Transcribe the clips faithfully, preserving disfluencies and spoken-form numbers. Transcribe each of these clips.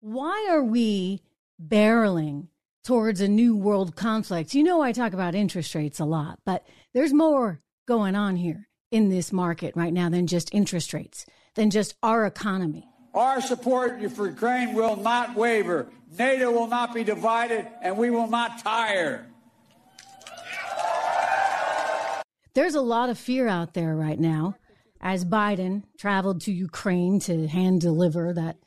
why are we barreling towards a new world conflict? You know, I talk about interest rates a lot, but there's more going on here in this market right now than just interest rates, than just our economy. Our support for Ukraine will not waver. NATO will not be divided, and we will not tire. There's a lot of fear out there right now. As Biden traveled to Ukraine to hand deliver that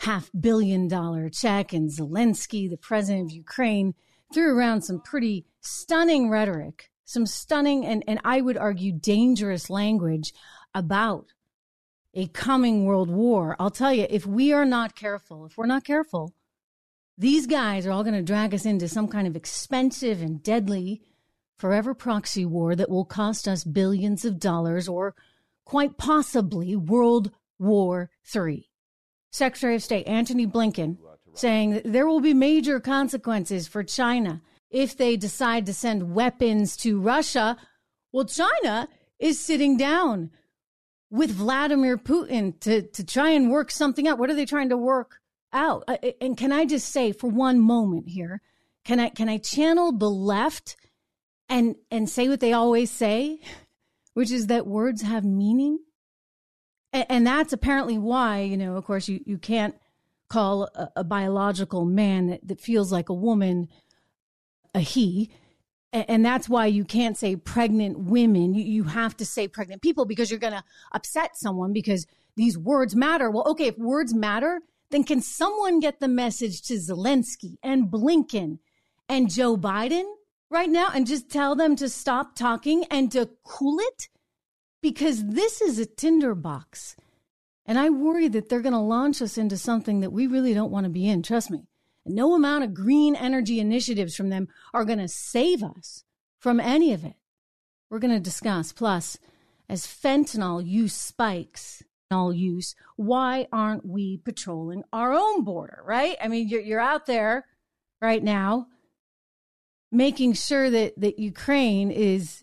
half billion dollar check, and Zelensky, the president of Ukraine, threw around some pretty stunning rhetoric, some stunning and, and I would argue dangerous language about a coming world war. I'll tell you, if we are not careful, if we're not careful, these guys are all going to drag us into some kind of expensive and deadly forever proxy war that will cost us billions of dollars, or quite possibly World War Three. Secretary of State Antony Blinken saying that there will be major consequences for China if they decide to send weapons to Russia. Well, China is sitting down with Vladimir Putin to, to try and work something out. What are they trying to work out? And can I just say for one moment here, can I can I channel the left and and say what they always say, which is that words have meaning? And, and that's apparently why, you know, of course, you, you can't call a, a biological man that, that feels like a woman a he. And, and that's why you can't say pregnant women. You, you have to say pregnant people, because you're going to upset someone, because these words matter. Well, okay, if words matter, then can someone get the message to Zelensky and Blinken and Joe Biden right now, and just tell them to stop talking and to cool it? Because this is a tinderbox. And I worry that they're going to launch us into something that we really don't want to be in. Trust me. No amount of green energy initiatives from them are going to save us from any of it. We're going to discuss, plus, as fentanyl use spikes, fentanyl use, why aren't we patrolling our own border, right? I mean, you're, you're out there right now, making sure that, that Ukraine is,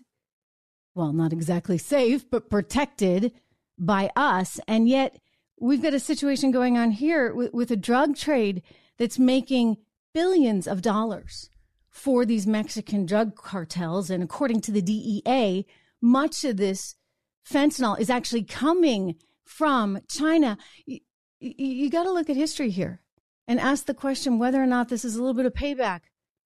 well, not exactly safe, but protected by us. And yet we've got a situation going on here with, with a drug trade that's making billions of dollars for these Mexican drug cartels. And according to the D E A, much of this fentanyl is actually coming from China. You, you got to look at history here and ask the question whether or not this is a little bit of payback.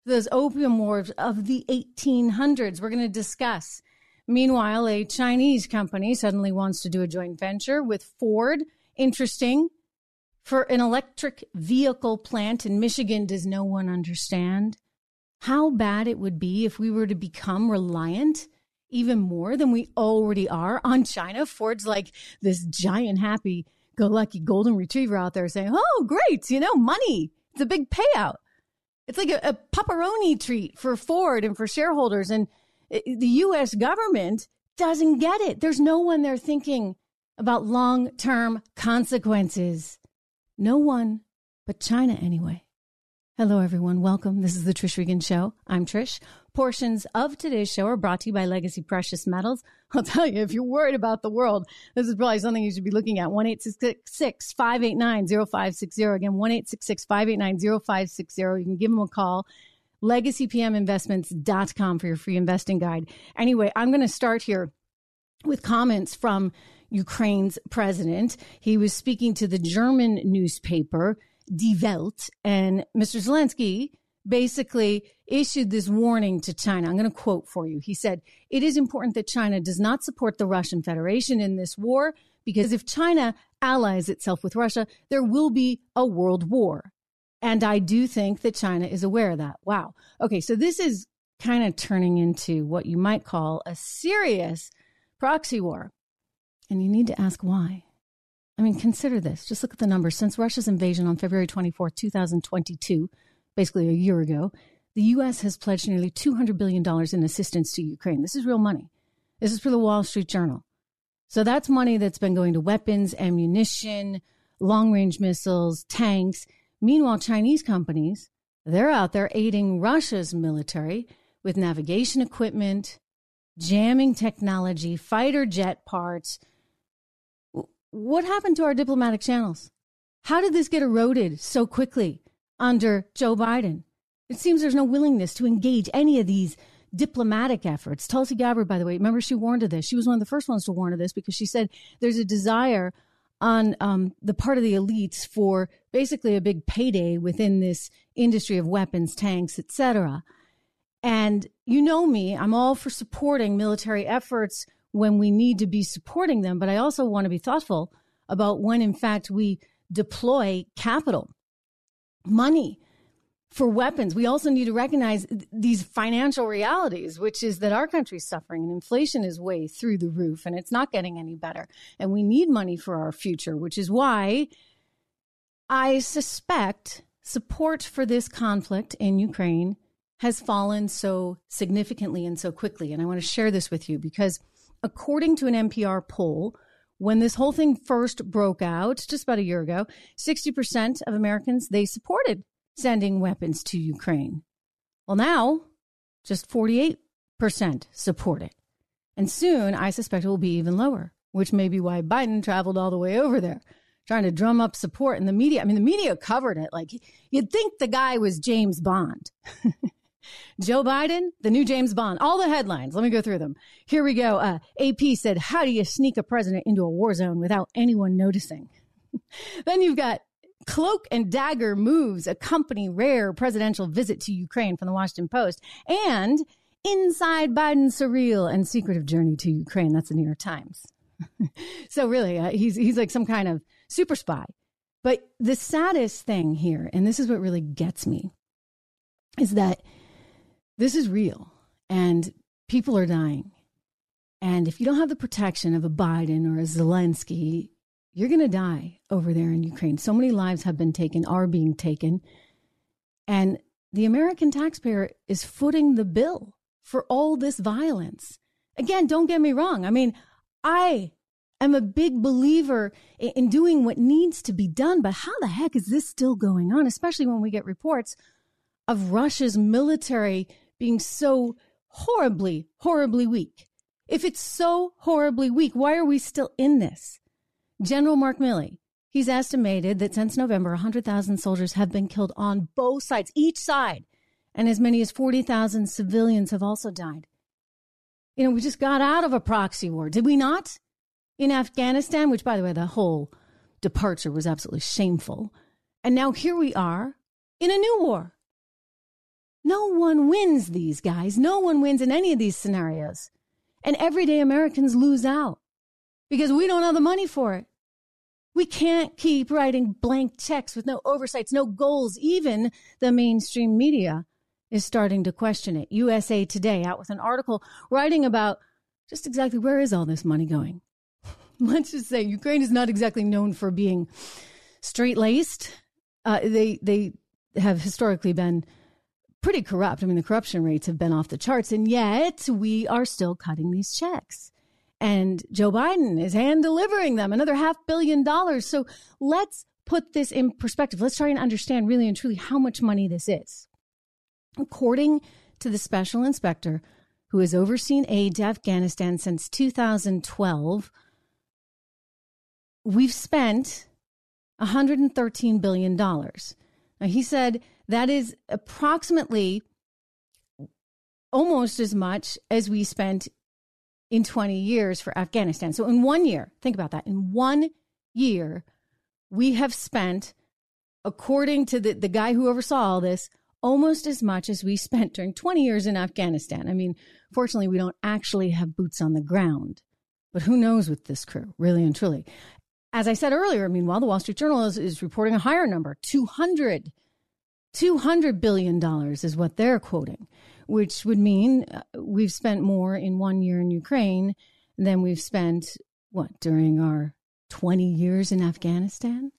Those opium wars of the eighteen hundreds, we're going to discuss. Meanwhile, a Chinese company suddenly wants to do a joint venture with Ford. Interesting. For an electric vehicle plant in Michigan, does no one understand how bad it would be if we were to become reliant even more than we already are on China? Ford's like this giant happy-go-lucky golden retriever out there saying, oh, great, you know, money. It's a big payout. It's like a, a pepperoni treat for Ford and for shareholders. And the U S government doesn't get it. There's no one there thinking about long-term consequences. No one but China anyway. Hello, everyone. Welcome. This is the Trish Regan Show. I'm Trish. Portions of today's show are brought to you by Legacy Precious Metals. I'll tell you, if you're worried about the world, this is probably something you should be looking at. one eight six six, five eight nine, zero five six zero. Again, one eight six six, five eight nine, zero five six zero. You can give them a call. legacy p m investments dot com for your free investing guide. Anyway, I'm going to start here with comments from Ukraine's president. He was speaking to the German newspaper, Die Welt, and Mister Zelensky basically issued this warning to China. I'm going to quote for you. He said, "It is important that China does not support the Russian Federation in this war, because if China allies itself with Russia, there will be a world war. And I do think that China is aware of that." Wow. Okay, so this is kind of turning into what you might call a serious proxy war. And you need to ask why. I mean, consider this. Just look at the numbers. Since Russia's invasion on February twenty-fourth, two thousand twenty-two, basically a year ago, the U S has pledged nearly two hundred billion dollars in assistance to Ukraine. This is real money. This is for the Wall Street Journal. So that's money that's been going to weapons, ammunition, long-range missiles, tanks. Meanwhile, Chinese companies, they're out there aiding Russia's military with navigation equipment, jamming technology, fighter jet parts. What happened to our diplomatic channels? How did this get eroded so quickly under Joe Biden? It seems there's no willingness to engage any of these diplomatic efforts. Tulsi Gabbard, by the way, remember she warned of this. She was one of the first ones to warn of this because she said there's a desire on um, the part of the elites for basically a big payday within this industry of weapons, tanks, et cetera. And you know me, I'm all for supporting military efforts when we need to be supporting them. But I also want to be thoughtful about when, in fact, we deploy capital, money for weapons. We also need to recognize th- these financial realities, which is that our country's suffering and inflation is way through the roof and it's not getting any better. And we need money for our future, which is why I suspect support for this conflict in Ukraine has fallen so significantly and so quickly. And I want to share this with you because according to an N P R poll, when this whole thing first broke out just about a year ago, sixty percent of Americans, they supported sending weapons to Ukraine. Well, now just forty-eight percent support it. And soon I suspect it will be even lower, which may be why Biden traveled all the way over there, trying to drum up support. And the media, I mean, the media covered it. Like, you'd think the guy was James Bond. Joe Biden, the new James Bond. All the headlines. Let me go through them. Here we go. Uh, A P said, how do you sneak a president into a war zone without anyone noticing? Then you've got cloak and dagger moves accompany rare presidential visit to Ukraine from the Washington Post. And inside Biden's surreal and secretive journey to Ukraine. That's the New York Times. So really, uh, he's he's like some kind of super spy. But the saddest thing here, and this is what really gets me, is that this is real and people are dying. And if you don't have the protection of a Biden or a Zelensky, you're going to die over there in Ukraine. So many lives have been taken, are being taken. And the American taxpayer is footing the bill for all this violence. Again, don't get me wrong. I mean, I am a big believer in doing what needs to be done. But how the heck is this still going on, especially when we get reports of Russia's military being so horribly, horribly weak? If it's so horribly weak, why are we still in this? General Mark Milley, he's estimated that since November, one hundred thousand soldiers have been killed on both sides, each side, and as many as forty thousand civilians have also died. You know, we just got out of a proxy war, did we not? In Afghanistan, which, by the way, the whole departure was absolutely shameful. And now here we are in a new war. No one wins these guys. No one wins in any of these scenarios. And everyday Americans lose out because we don't have the money for it. We can't keep writing blank checks with no oversights, no goals. Even the mainstream media is starting to question it. U S A Today out with an article writing about just exactly where is all this money going. Let's just say Ukraine is not exactly known for being straight-laced. Uh, they, they have historically been pretty corrupt. I mean, the corruption rates have been off the charts, and yet we are still cutting these checks. And Joe Biden is hand delivering them another half billion dollars. So let's put this in perspective. Let's try and understand really and truly how much money this is. According to the special inspector who has overseen aid to Afghanistan since two thousand twelve, we've spent one hundred thirteen billion dollars. Now, he said that is approximately almost as much as we spent in twenty years for Afghanistan. So in one year, think about that. In one year, we have spent, according to the, the guy who oversaw all this, almost as much as we spent during twenty years in Afghanistan. I mean, fortunately, we don't actually have boots on the ground. But who knows with this crew, really and truly. As I said earlier, meanwhile, the Wall Street Journal is, is reporting a higher number, two hundred two hundred billion dollars is what they're quoting, which would mean we've spent more in one year in Ukraine than we've spent, what, during our twenty years in Afghanistan?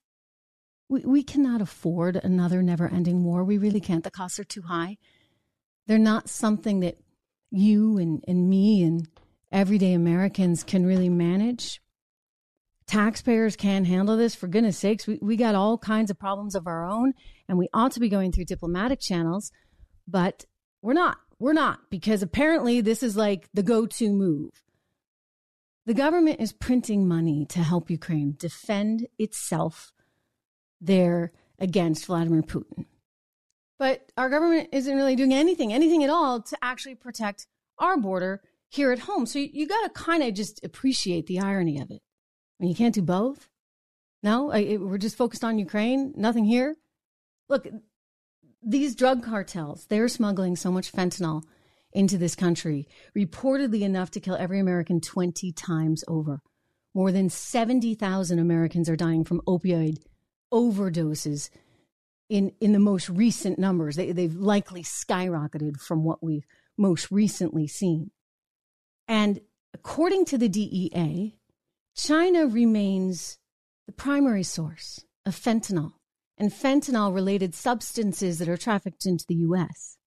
We, we cannot afford another never-ending war. We really can't. The costs are too high. They're not something that you and, and me and everyday Americans can really manage. Taxpayers can't handle this. For goodness sakes, we, we got all kinds of problems of our own, and we ought to be going through diplomatic channels, but we're not. We're not, because apparently this is like the go-to move. The government is printing money to help Ukraine defend itself there against Vladimir Putin. But our government isn't really doing anything, anything at all to actually protect our border here at home. So you, you got to kind of just appreciate the irony of it. I mean, you can't do both. No, I, it, we're just focused on Ukraine, nothing here. Look, these drug cartels, they're smuggling so much fentanyl into this country, reportedly enough to kill every American twenty times over. More than seventy thousand Americans are dying from opioid overdoses in, in the most recent numbers. They, they've likely skyrocketed from what we've most recently seen. And according to the D E A, China remains the primary source of fentanyl and fentanyl-related substances that are trafficked into the U S.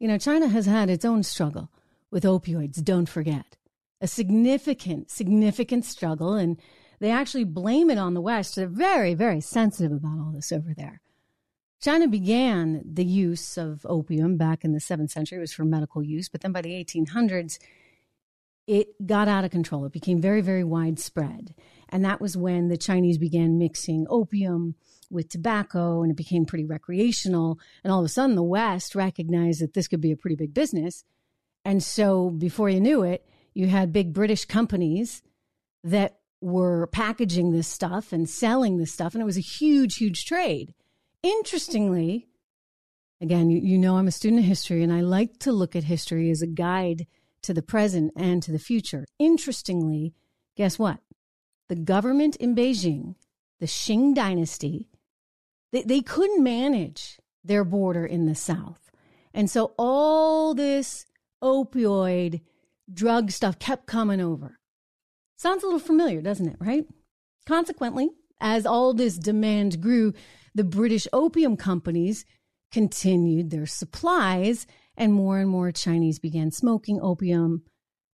You know, China has had its own struggle with opioids, don't forget. A significant, significant struggle, and they actually blame it on the West. They're very, very sensitive about all this over there. China began the use of opium back in the seventh century. It was for medical use, but then by the eighteen hundreds, it got out of control. It became very, very widespread. And that was when the Chinese began mixing opium with tobacco, and it became pretty recreational. And all of a sudden, the West recognized that this could be a pretty big business. And so before you knew it, you had big British companies that were packaging this stuff and selling this stuff. And it was a huge, huge trade. Interestingly, again, you, you know I'm a student of history, and I like to look at history as a guide to the present and to the future. Interestingly, guess what? The government in Beijing, the Qing dynasty, they, they couldn't manage their border in the South. And so all this opioid drug stuff kept coming over. Sounds a little familiar, doesn't it, right? Consequently, as all this demand grew, the British opium companies continued their supplies, and more and more Chinese began smoking opium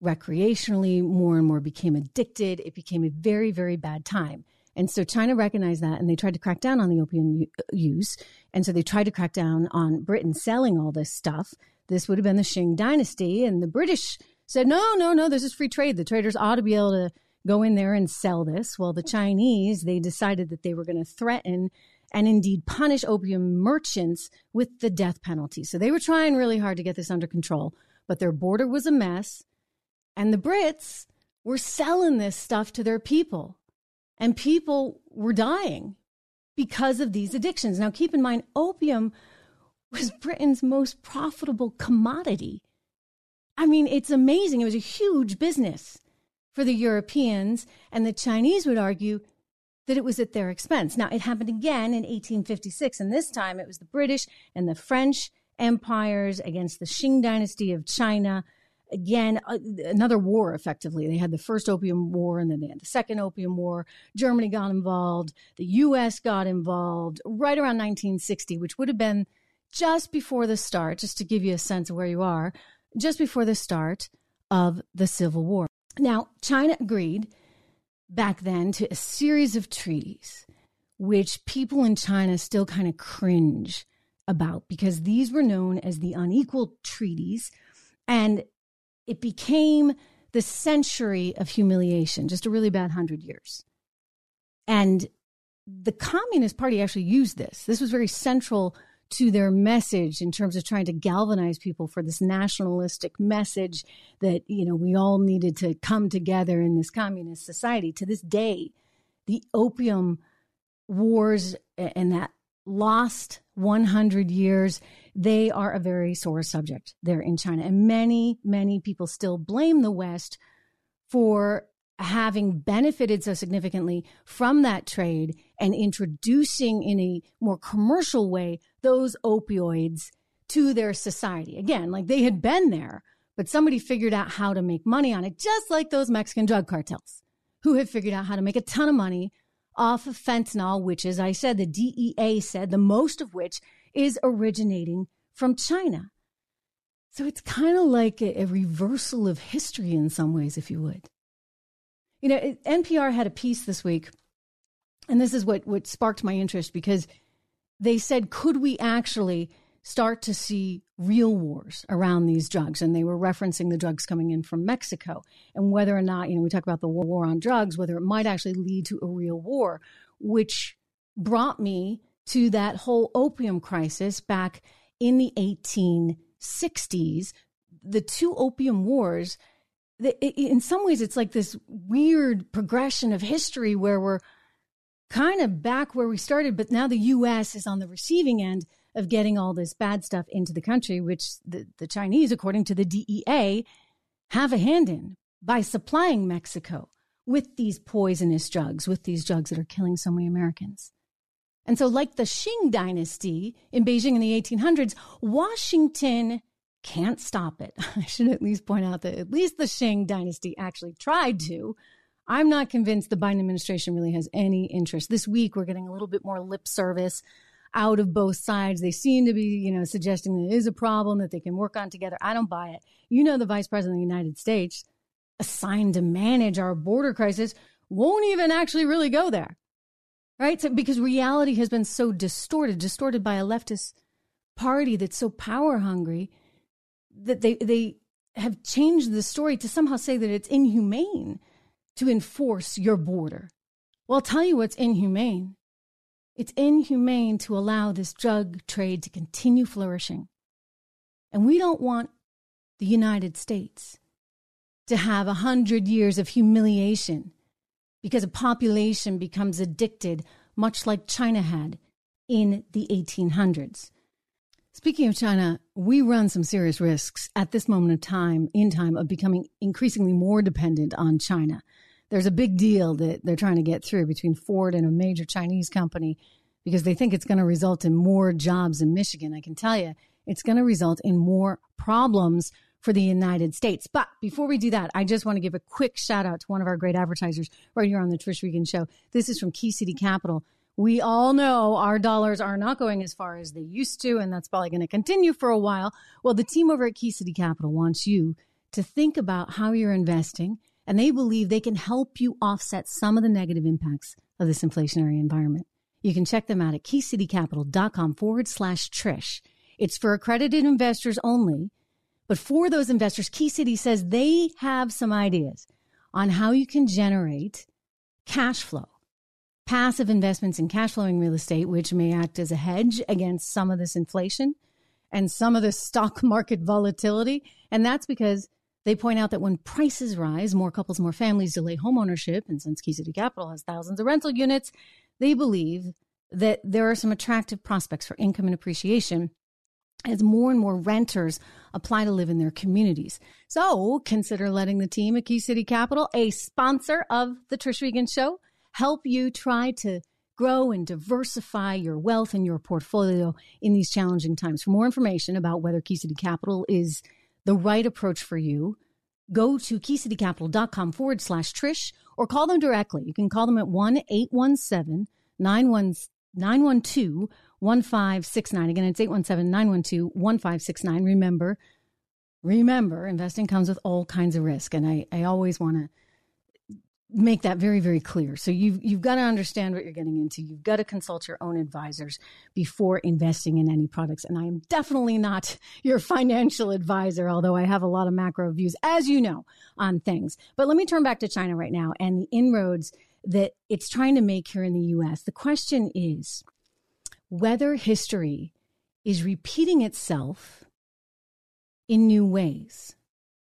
recreationally. More and more became addicted. It became a very, very bad time. And so China recognized that, and they tried to crack down on the opium use. And so they tried to crack down on Britain selling all this stuff. This would have been the Qing dynasty. And the British said, no, no, no, this is free trade. The traders ought to be able to go in there and sell this. Well, the Chinese, they decided that they were going to threaten and indeed punish opium merchants with the death penalty. So they were trying really hard to get this under control, but their border was a mess. And the Brits were selling this stuff to their people. And people were dying because of these addictions. Now, keep in mind, opium was Britain's most profitable commodity. I mean, it's amazing. It was a huge business for the Europeans. And the Chinese would argue that it was at their expense. Now, it happened again in eighteen fifty-six. And this time it was the British and the French empires against the Qing dynasty of China. Again, another war, effectively. They had the first opium war, and then they had the second opium war. Germany got involved. The U S got involved right around nineteen sixty, which would have been just before the start, just to give you a sense of where you are, just before the start of the Civil War. Now, China agreed back then to a series of treaties, which people in China still kind of cringe about, because these were known as the unequal treaties, and it became the century of humiliation, just a really bad hundred years. And the Communist Party actually used this. This was very central to their message in terms of trying to galvanize people for this nationalistic message that, you know, we all needed to come together in this communist society. To this day, the opium wars and that lost one hundred years, they are a very sore subject there in China. And many, many people still blame the West for having benefited so significantly from that trade and introducing in a more commercial way those opioids to their society. Again, like they had been there, but somebody figured out how to make money on it, just like those Mexican drug cartels who have figured out how to make a ton of money off of fentanyl, which, as I said, the D E A said, the most of which is originating from China. So it's kind of like a, a reversal of history in some ways, if you would. You know, it, N P R had a piece this week, and this is what, what sparked my interest, because they said, could we actually start to see real wars around these drugs? And they were referencing the drugs coming in from Mexico, and whether or not, you know, we talk about the war, war on drugs, whether it might actually lead to a real war, which brought me to that whole opium crisis back in the eighteen sixties, the two opium wars. In some ways, it's like this weird progression of history where we're kind of back where we started, but now the U S is on the receiving end of getting all this bad stuff into the country, which the, the Chinese, according to the D E A, have a hand in by supplying Mexico with these poisonous drugs, with these drugs that are killing so many Americans. And so like the Qing dynasty in Beijing in the eighteen hundreds, Washington can't stop it. I should at least point out that at least the Qing dynasty actually tried to. I'm not convinced the Biden administration really has any interest. This week, we're getting a little bit more lip service out of both sides. They seem to be, you know, suggesting that it is a problem that they can work on together. I don't buy it. You know, the vice president of the United States, assigned to manage our border crisis, won't even actually really go there, right? So, because reality has been so distorted, distorted by a leftist party that's so power hungry that they, they have changed the story to somehow say that it's inhumane to enforce your border. Well, I'll tell you what's inhumane. It's inhumane to allow this drug trade to continue flourishing. And we don't want the United States to have a hundred years of humiliation because a population becomes addicted, much like China had in the eighteen hundreds. Speaking of China, we run some serious risks at this moment of time, in time, of becoming increasingly more dependent on China. There's a big deal that they're trying to get through between Ford and a major Chinese company because they think it's going to result in more jobs in Michigan. I can tell you it's going to result in more problems for the United States. But before we do that, I just want to give a quick shout out to one of our great advertisers right here on the Trish Regan Show. This is from Key City Capital. We all know our dollars are not going as far as they used to, and that's probably going to continue for a while. Well, the team over at Key City Capital wants you to think about how you're investing, and they believe they can help you offset some of the negative impacts of this inflationary environment. You can check them out at keycitycapital.com forward slash Trish. It's for accredited investors only, but for those investors, Key City says they have some ideas on how you can generate cash flow. Passive investments in cash flowing real estate, which may act as a hedge against some of this inflation and some of the stock market volatility. And that's because they point out that when prices rise, more couples, more families delay homeownership. And since Key City Capital has thousands of rental units, they believe that there are some attractive prospects for income and appreciation as more and more renters apply to live in their communities. So consider letting the team at Key City Capital, a sponsor of the Trish Regan Show, help you try to grow and diversify your wealth and your portfolio in these challenging times. For more information about whether Key City Capital is the right approach for you, go to keycitycapital.com forward slash Trish or call them directly. You can call them at one eight one seven nine one two one five six nine. Again, it's eight one seven nine one two one five six nine. Remember, remember, investing comes with all kinds of risk. And I, I always want to make that very, very clear. So you've, you've got to understand what you're getting into. You've got to consult your own advisors before investing in any products. And I am definitely not your financial advisor, although I have a lot of macro views, as you know, on things. But let me turn back to China right now and the inroads that it's trying to make here in the U S. The question is whether history is repeating itself in new ways.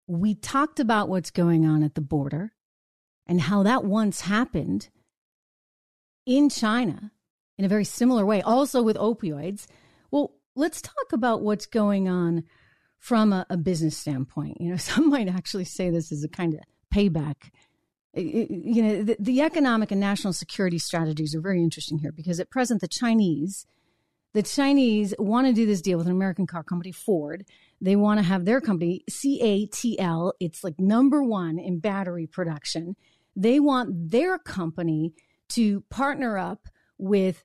We talked about what's going on at the border and how that once happened in China in a very similar way, also with opioids. Well, let's talk about what's going on from a, a business standpoint. You know, some might actually say this is a kind of payback. It, it, you know, the, the economic and national security strategies are very interesting here because at present, the Chinese, the Chinese want to do this deal with an American car company, Ford. They want to have their company, C A T L. It's like number one in battery production. They want their company to partner up with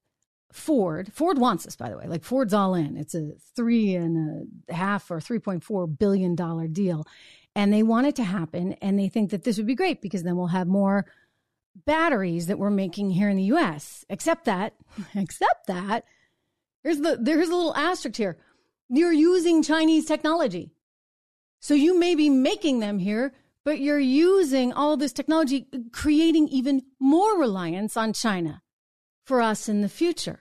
Ford. Ford wants this, by the way. Like Ford's all in. It's a three and a half or three point four billion dollars deal. And they want it to happen. And they think that this would be great because then we'll have more batteries that we're making here in the U S. Except that, except that, here's the, there's a little asterisk here. You're using Chinese technology. So you may be making them here, but you're using all this technology, creating even more reliance on China. for us in the future.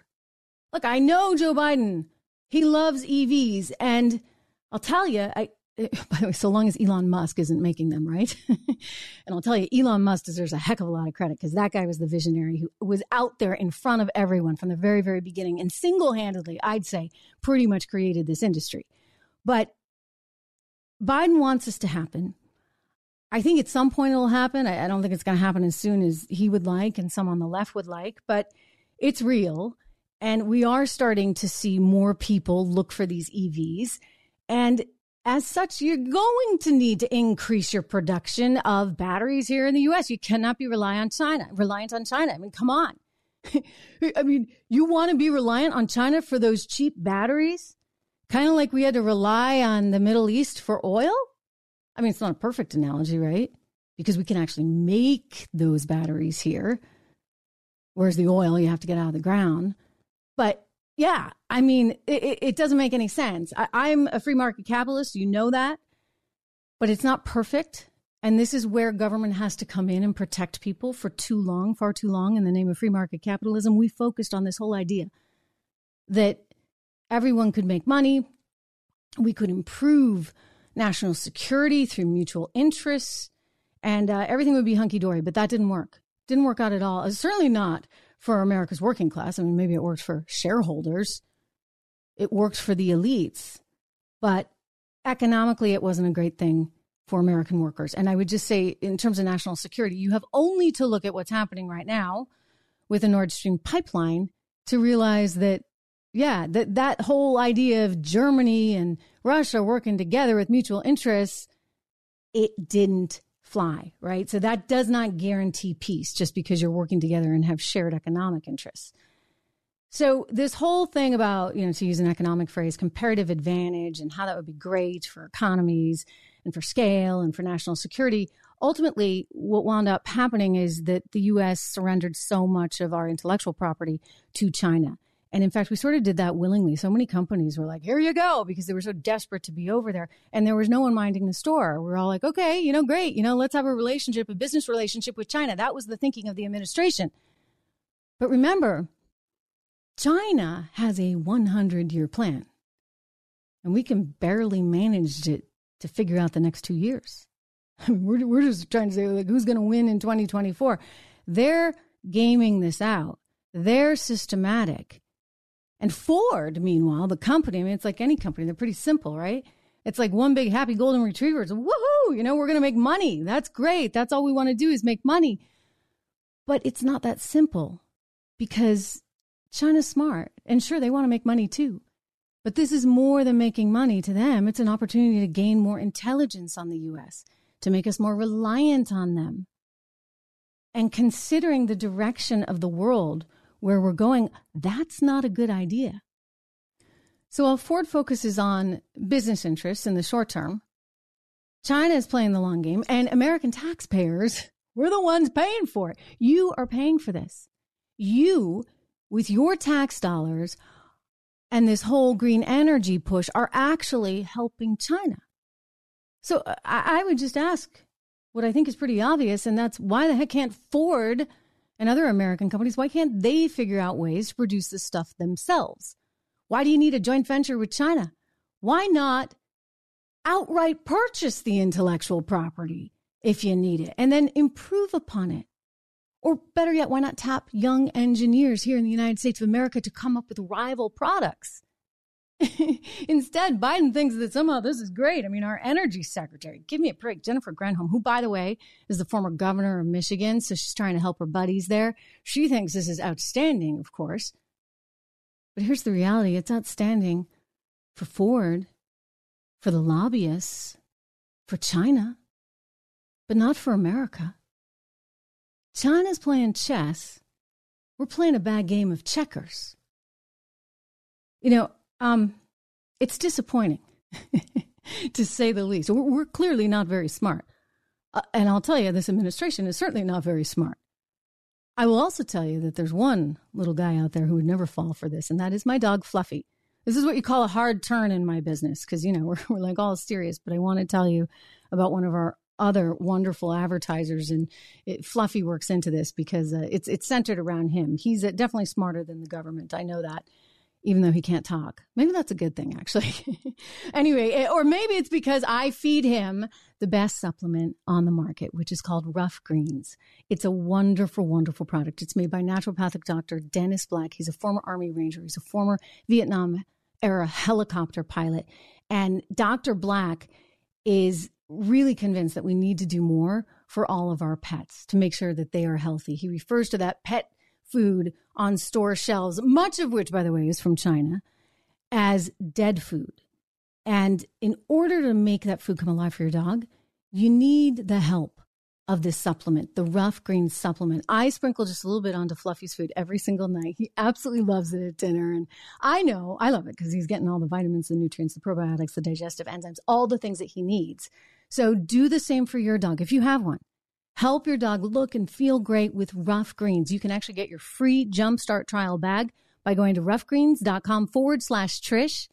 Look, I know Joe Biden, he loves E Vs. And I'll tell you, I, by the way, so long as Elon Musk isn't making them, right? And I'll tell you, Elon Musk deserves a heck of a lot of credit because that guy was the visionary who was out there in front of everyone from the very, very beginning and single-handedly, I'd say, pretty much created this industry. But Biden wants this to happen. I think at some point it'll happen. I, I don't think it's going to happen as soon as he would like and some on the left would like, but it's real. And we are starting to see more people look for these E Vs. And as such, you're going to need to increase your production of batteries here in the U S. You cannot be reliant on China. Reliant on China. I mean, come on. I mean, you want to be reliant on China for those cheap batteries? Kind of like we had to rely on the Middle East for oil? I mean, it's not a perfect analogy, right? Because we can actually make those batteries here. Whereas the oil you have to get out of the ground. But yeah, I mean, it, it doesn't make any sense. I, I'm a free market capitalist. You know that. But it's not perfect. And this is where government has to come in and protect people for too long, far too long. In the name of free market capitalism, we focused on this whole idea that everyone could make money. We could improve national security through mutual interests. And uh, everything would be hunky-dory. But that didn't work. Didn't work out at all. It's certainly not for America's working class. I mean, maybe it worked for shareholders. It worked for the elites. But economically, it wasn't a great thing for American workers. And I would just say, in terms of national security, you have only to look at what's happening right now with the Nord Stream pipeline to realize that, yeah, that, that whole idea of Germany and Russia working together with mutual interests, it didn't fly, right? So that does not guarantee peace just because you're working together and have shared economic interests. So this whole thing about, you know, to use an economic phrase, comparative advantage and how that would be great for economies and for scale and for national security, ultimately what wound up happening is that the U S surrendered so much of our intellectual property to China. And in fact, we sort of did that willingly. So many companies were like, here you go, because they were so desperate to be over there. And there was no one minding the store. We were all like, okay, you know, great. You know, let's have a relationship, a business relationship with China. That was the thinking of the administration. But remember, China has a hundred-year plan. And we can barely manage it to figure out the next two years. I mean, we're, we're just trying to say, like, who's going to win in twenty twenty-four? They're gaming this out. They're systematic. And Ford, meanwhile, the company, I mean, it's like any company. They're pretty simple, right? It's like one big happy golden retriever. It's woohoo, you know, we're going to make money. That's great. That's all we want to do is make money. But it's not that simple because China's smart. And sure, they want to make money too. But this is more than making money to them. It's an opportunity to gain more intelligence on the U S, to make us more reliant on them. And considering the direction of the world where we're going, that's not a good idea. So while Ford focuses on business interests in the short term, China is playing the long game, and American taxpayers, we're the ones paying for it. You are paying for this. You, with your tax dollars and this whole green energy push, are actually helping China. So I, I would just ask what I think is pretty obvious, and that's why the heck can't Ford and other American companies, why can't they figure out ways to produce this stuff themselves? Why do you need a joint venture with China? Why not outright purchase the intellectual property if you need it and then improve upon it? Or better yet, why not tap young engineers here in the United States of America to come up with rival products? Instead, Biden thinks that somehow this is great. I mean, our energy secretary, give me a break, Jennifer Granholm, who, by the way, is the former governor of Michigan, so she's trying to help her buddies there. She thinks this is outstanding, of course. But here's the reality. It's outstanding for Ford, for the lobbyists, for China, but not for America. China's playing chess. We're playing a bad game of checkers. You know, Um, it's disappointing, to say the least. We're, we're clearly not very smart. Uh, and I'll tell you, this administration is certainly not very smart. I will also tell you that there's one little guy out there who would never fall for this, and that is my dog, Fluffy. This is what you call a hard turn in my business because, you know, we're, we're like all serious. But I want to tell you about one of our other wonderful advertisers. And it, Fluffy works into this because uh, it's it's centered around him. He's uh, definitely smarter than the government. I know that, even though he can't talk. Maybe that's a good thing, actually. Anyway, or maybe it's because I feed him the best supplement on the market, which is called Rough Greens. It's a wonderful, wonderful product. It's made by naturopathic doctor Dennis Black. He's a former Army Ranger. He's a former Vietnam-era helicopter pilot. And Doctor Black is really convinced that we need to do more for all of our pets to make sure that they are healthy. He refers to that pet food on store shelves, much of which, by the way, is from China, as dead food. And in order to make that food come alive for your dog, you need the help of this supplement, the Rough Greens supplement. I sprinkle just a little bit onto Fluffy's food every single night. He absolutely loves it at dinner. And I know I love it because he's getting all the vitamins, the nutrients, the probiotics, the digestive enzymes, all the things that he needs. So do the same for your dog if you have one. Help your dog look and feel great with Rough Greens. You can actually get your free Jumpstart trial bag by going to roughgreens.com forward slash Trish.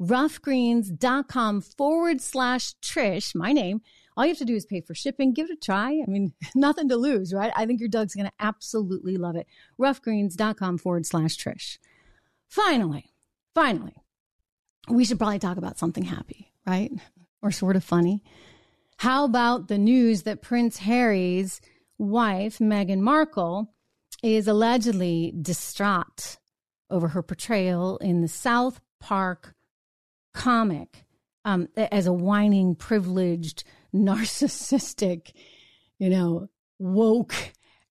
roughgreens.com forward slash Trish, my name. All you have to do is pay for shipping. Give it a try. I mean, nothing to lose, right? I think your dog's going to absolutely love it. roughgreens.com forward slash Trish. Finally, finally, we should probably talk about something happy, right? Or sort of funny. How about the news that Prince Harry's wife, Meghan Markle, is allegedly distraught over her portrayal in the South Park comic um, as a whining, privileged, narcissistic, you know, woke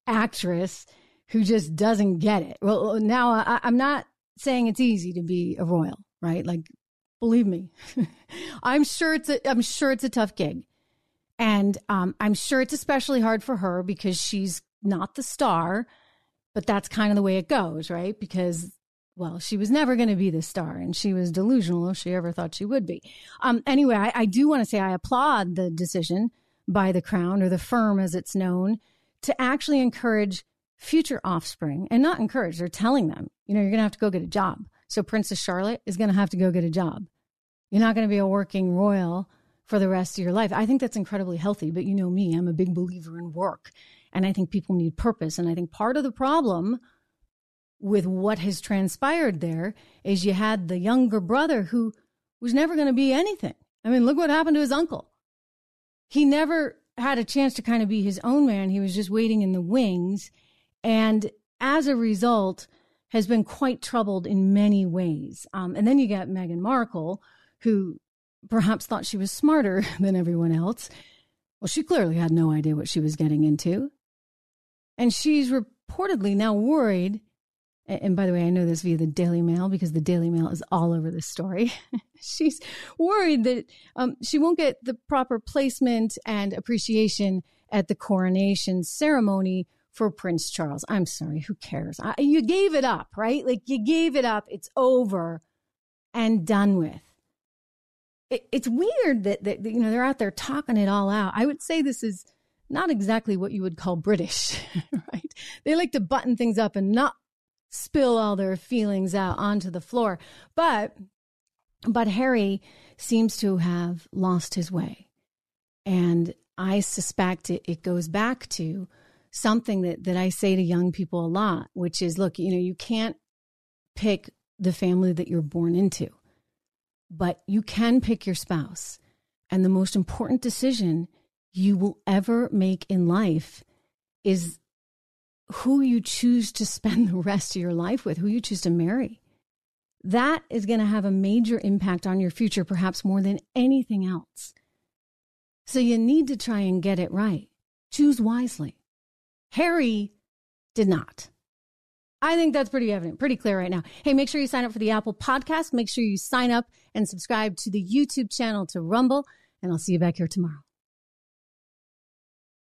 actress who just doesn't get it. Well, now I, I'm not saying it's easy to be a royal, right? Like, believe me, I'm sure it's a, I'm sure it's a tough gig. And um, I'm sure it's especially hard for her because she's not the star, but that's kind of the way it goes, right? Because, well, she was never going to be the star, and she was delusional if she ever thought she would be. Um, anyway, I, I do want to say I applaud the decision by the Crown, or the firm as it's known, to actually encourage future offspring, and not encourage, they're telling them, you know, you're going to have to go get a job. So Princess Charlotte is going to have to go get a job. You're not going to be a working royal for the rest of your life. I think that's incredibly healthy, but you know me, I'm a big believer in work. And I think people need purpose. And I think part of the problem with what has transpired there is you had the younger brother who was never going to be anything. I mean, look what happened to his uncle. He never had a chance to kind of be his own man. He was just waiting in the wings. And as a result, has been quite troubled in many ways. Um, and then you got Meghan Markle, who perhaps thought she was smarter than everyone else. Well, she clearly had no idea what she was getting into. And she's reportedly now worried. And by the way, I know this via the Daily Mail because the Daily Mail is all over this story. She's worried that um, she won't get the proper placement and appreciation at the coronation ceremony for Prince Charles. I'm sorry, who cares? I, you gave it up, right? Like you gave it up. It's over and done with. It's weird that, that, you know, they're out there talking it all out. I would say this is not exactly what you would call British, right? They like to button things up and not spill all their feelings out onto the floor. But, but Harry seems to have lost his way. And I suspect it, it goes back to something that, that I say to young people a lot, which is, look, you know, you can't pick the family that you're born into. But you can pick your spouse. And the most important decision you will ever make in life is who you choose to spend the rest of your life with, who you choose to marry. That is going to have a major impact on your future, perhaps more than anything else. So you need to try and get it right. Choose wisely. Harry did not. I think that's pretty evident, pretty clear right now. Hey, make sure you sign up for the Apple Podcast. Make sure you sign up and subscribe to the YouTube channel, to Rumble, and I'll see you back here tomorrow.